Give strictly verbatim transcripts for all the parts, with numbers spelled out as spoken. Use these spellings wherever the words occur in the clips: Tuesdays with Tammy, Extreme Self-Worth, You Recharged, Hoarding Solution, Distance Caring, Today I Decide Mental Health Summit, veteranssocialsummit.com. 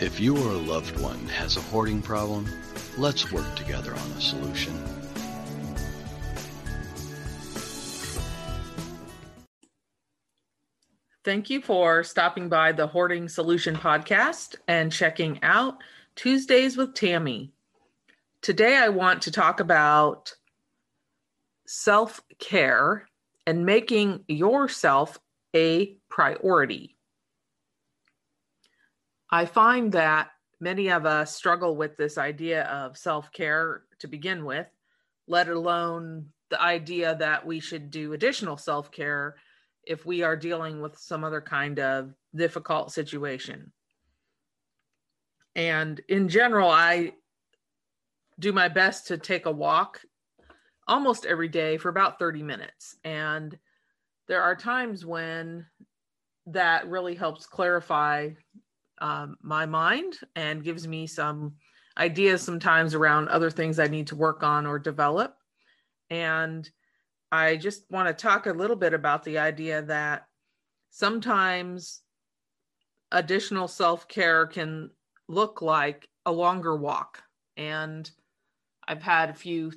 If you or a loved one has a hoarding problem, let's work together on a solution. Thank you for stopping by the Hoarding Solution podcast and checking out Tuesdays with Tammy. Today, I want to talk about self-care and making yourself a priority. I find that many of us struggle with this idea of self-care to begin with, let alone the idea that we should do additional self-care if we are dealing with some other kind of difficult situation. And in general, I do my best to take a walk almost every day for about thirty minutes. And there are times when that really helps clarify um, my mind and gives me some ideas sometimes around other things I need to work on or develop. And I just want to talk a little bit about the idea that sometimes additional self-care can look like a longer walk. And I've had a few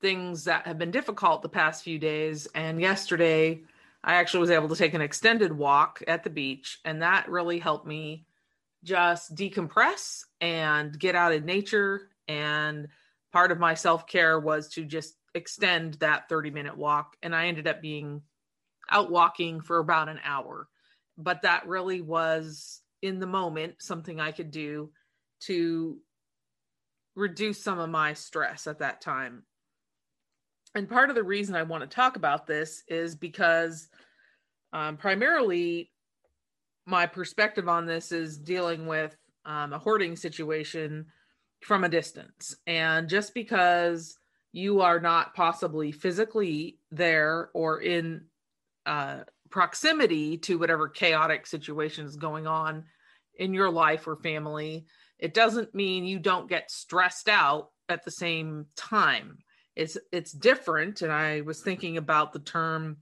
things that have been difficult the past few days. And yesterday, I actually was able to take an extended walk at the beach. And that really helped me just decompress and get out in nature. And part of my self-care was to just extend that thirty minute walk. And I ended up being out walking for about an hour, but that really was in the moment, something I could do to reduce some of my stress at that time. And part of the reason I want to talk about this is because um, primarily my perspective on this is dealing with um, a hoarding situation from a distance. And just because you are not possibly physically there or in uh, proximity to whatever chaotic situation is going on in your life or family, it doesn't mean you don't get stressed out at the same time. It's it's different. And I was thinking about the term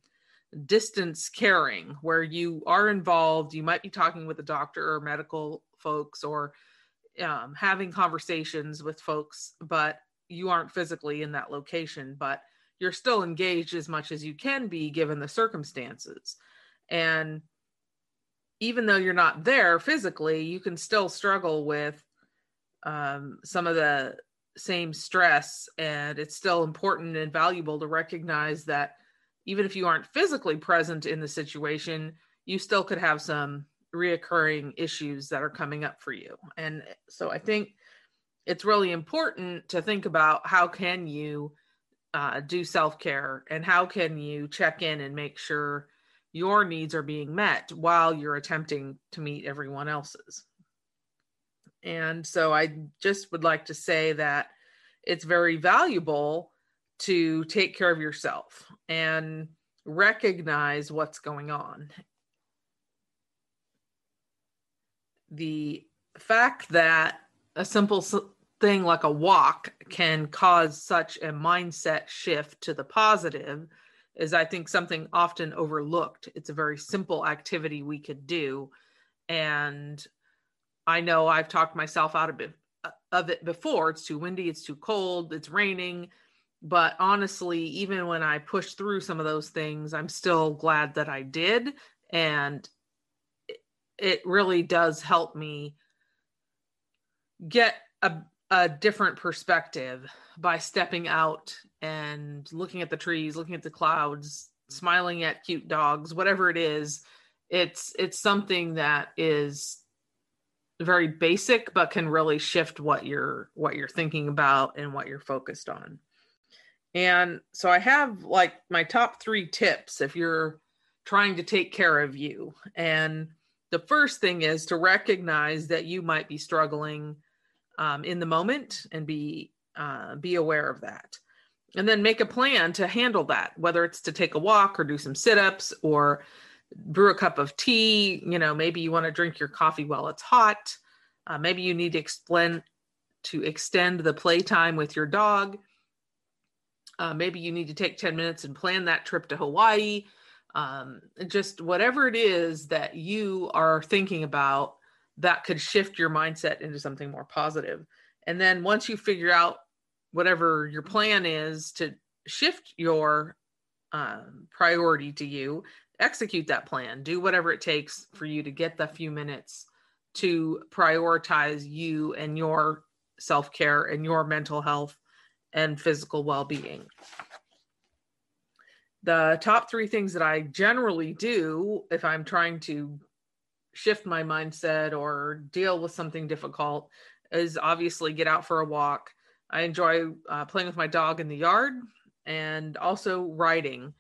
distance caring, where you are involved. You might be talking with a doctor or medical folks or um, having conversations with folks, but you aren't physically in that location, but you're still engaged as much as you can be given the circumstances. And even though you're not there physically, you can still struggle with um, some of the same stress. And it's still important and valuable to recognize that even if you aren't physically present in the situation, you still could have some reoccurring issues that are coming up for you. And so I think it's really important to think about how can you uh, do self-care and how can you check in and make sure your needs are being met while you're attempting to meet everyone else's. And so I just would like to say that it's very valuable to take care of yourself and recognize what's going on. The fact that a simple thing like a walk can cause such a mindset shift to the positive is, I think, something often overlooked. It's a very simple activity we could do. And I know I've talked myself out of it, of it before. It's too windy, it's too cold, it's raining. But honestly, even when I push through some of those things, I'm still glad that I did. And it really does help me get a, a different perspective by stepping out and looking at the trees, looking at the clouds, smiling at cute dogs, whatever it is. It's, it's something that is very basic, but can really shift what you're, what you're thinking about and what you're focused on. And so I have like my top three tips if you're trying to take care of you. And the first thing is to recognize that you might be struggling Um, in the moment and be uh, be aware of that. And then make a plan to handle that, whether it's to take a walk or do some sit-ups or brew a cup of tea. You know, maybe you want to drink your coffee while it's hot. Uh, maybe you need to explain to extend the playtime with your dog. Uh, maybe you need to take ten minutes and plan that trip to Hawaii. Um, just whatever it is that you are thinking about that could shift your mindset into something more positive. And then once you figure out whatever your plan is to shift your um, priority to you, execute that plan, do whatever it takes for you to get the few minutes to prioritize you and your self-care and your mental health and physical well-being. The top three things that I generally do if I'm trying to shift my mindset or deal with something difficult is obviously get out for a walk. I enjoy uh, playing with my dog in the yard and also writing.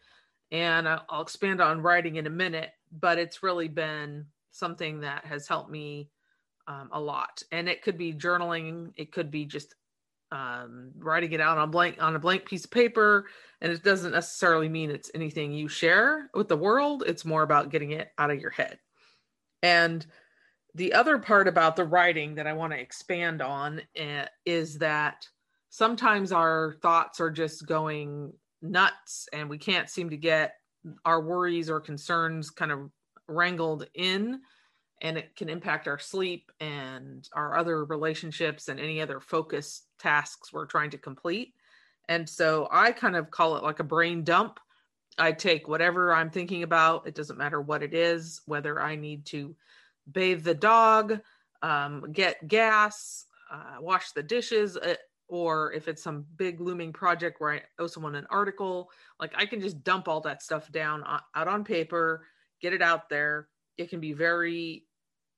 And I'll expand on writing in a minute, but it's really been something that has helped me um, a lot. And it could be journaling. It could be just um, writing it out on blank on a blank piece of paper. And it doesn't necessarily mean it's anything you share with the world. It's more about getting it out of your head. And the other part about the writing that I want to expand on is that sometimes our thoughts are just going nuts and we can't seem to get our worries or concerns kind of wrangled in, and it can impact our sleep and our other relationships and any other focus tasks we're trying to complete. And so I kind of call it like a brain dump. I take whatever I'm thinking about. It doesn't matter what it is, whether I need to bathe the dog, um, get gas, uh, wash the dishes, uh, or if it's some big looming project where I owe someone an article, like I can just dump all that stuff down uh, out on paper, get it out there. It can be very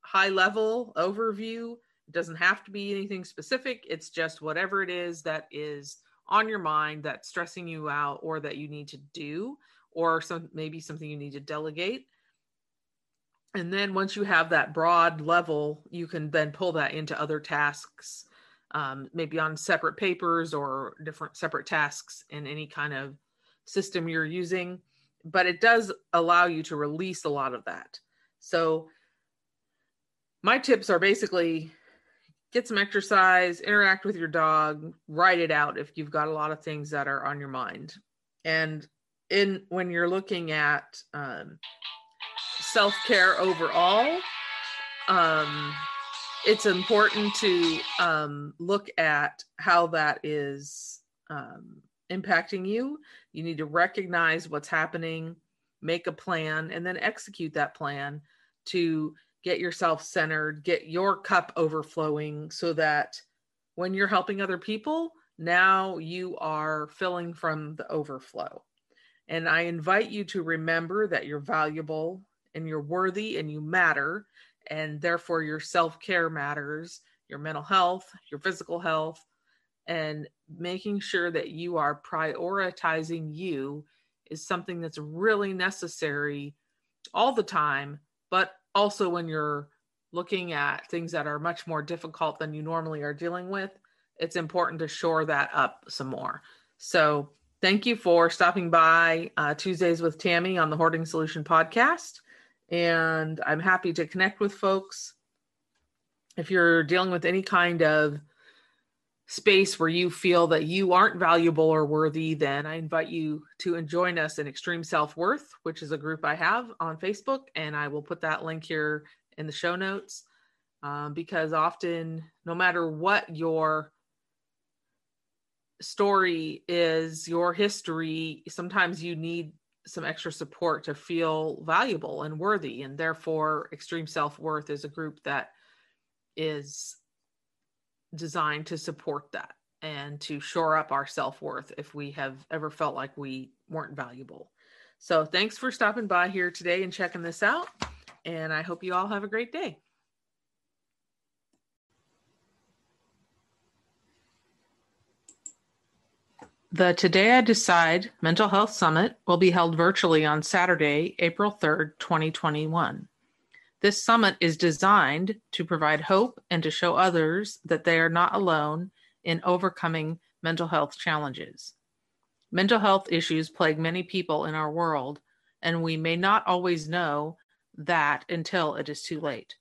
high level overview. It doesn't have to be anything specific. It's just whatever it is that is on your mind that's stressing you out or that you need to do, or some maybe something you need to delegate. And then once you have that broad level, you can then pull that into other tasks, um, maybe on separate papers or different separate tasks in any kind of system you're using. But it does allow you to release a lot of that. So my tips are basically get some exercise, interact with your dog, write it out if you've got a lot of things that are on your mind. And in when you're looking at um, self-care overall, um, it's important to um, look at how that is um, impacting you. You need to recognize what's happening, make a plan, and then execute that plan to get yourself centered, get your cup overflowing so that when you're helping other people, now you are filling from the overflow. And I invite you to remember that you're valuable and you're worthy and you matter, and therefore your self-care matters, your mental health, your physical health, and making sure that you are prioritizing you is something that's really necessary all the time, but also, when you're looking at things that are much more difficult than you normally are dealing with, it's important to shore that up some more. So thank you for stopping by uh, Tuesdays with Tammy on the Hoarding Solution podcast. And I'm happy to connect with folks. If you're dealing with any kind of space where you feel that you aren't valuable or worthy, then I invite you to join us in Extreme Self-Worth, which is a group I have on Facebook, and I will put that link here in the show notes, um, because often, no matter what your story is, your history, sometimes you need some extra support to feel valuable and worthy, and therefore Extreme Self-Worth is a group that is designed to support that and to shore up our self-worth if we have ever felt like we weren't valuable. So thanks for stopping by here today and checking this out. And I hope you all have a great day. The Today I Decide Mental Health Summit will be held virtually on Saturday, April third, twenty twenty-one. This summit is designed to provide hope and to show others that they are not alone in overcoming mental health challenges. Mental health issues plague many people in our world, and we may not always know that until it is too late.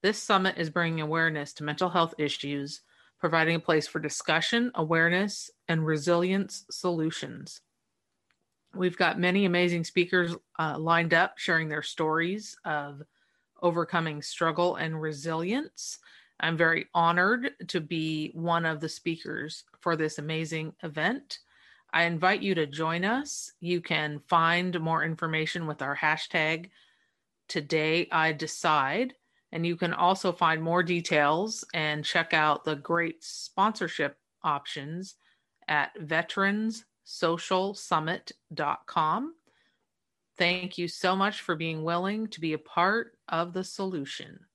This summit is bringing awareness to mental health issues, providing a place for discussion, awareness, and resilience solutions. We've got many amazing speakers uh, lined up sharing their stories of Overcoming Struggle and Resilience. I'm very honored to be one of the speakers for this amazing event. I invite you to join us. You can find more information with our hashtag Today I Decide, and you can also find more details and check out the great sponsorship options at veterans social summit dot com. Thank you so much for being willing to be a part of the solution.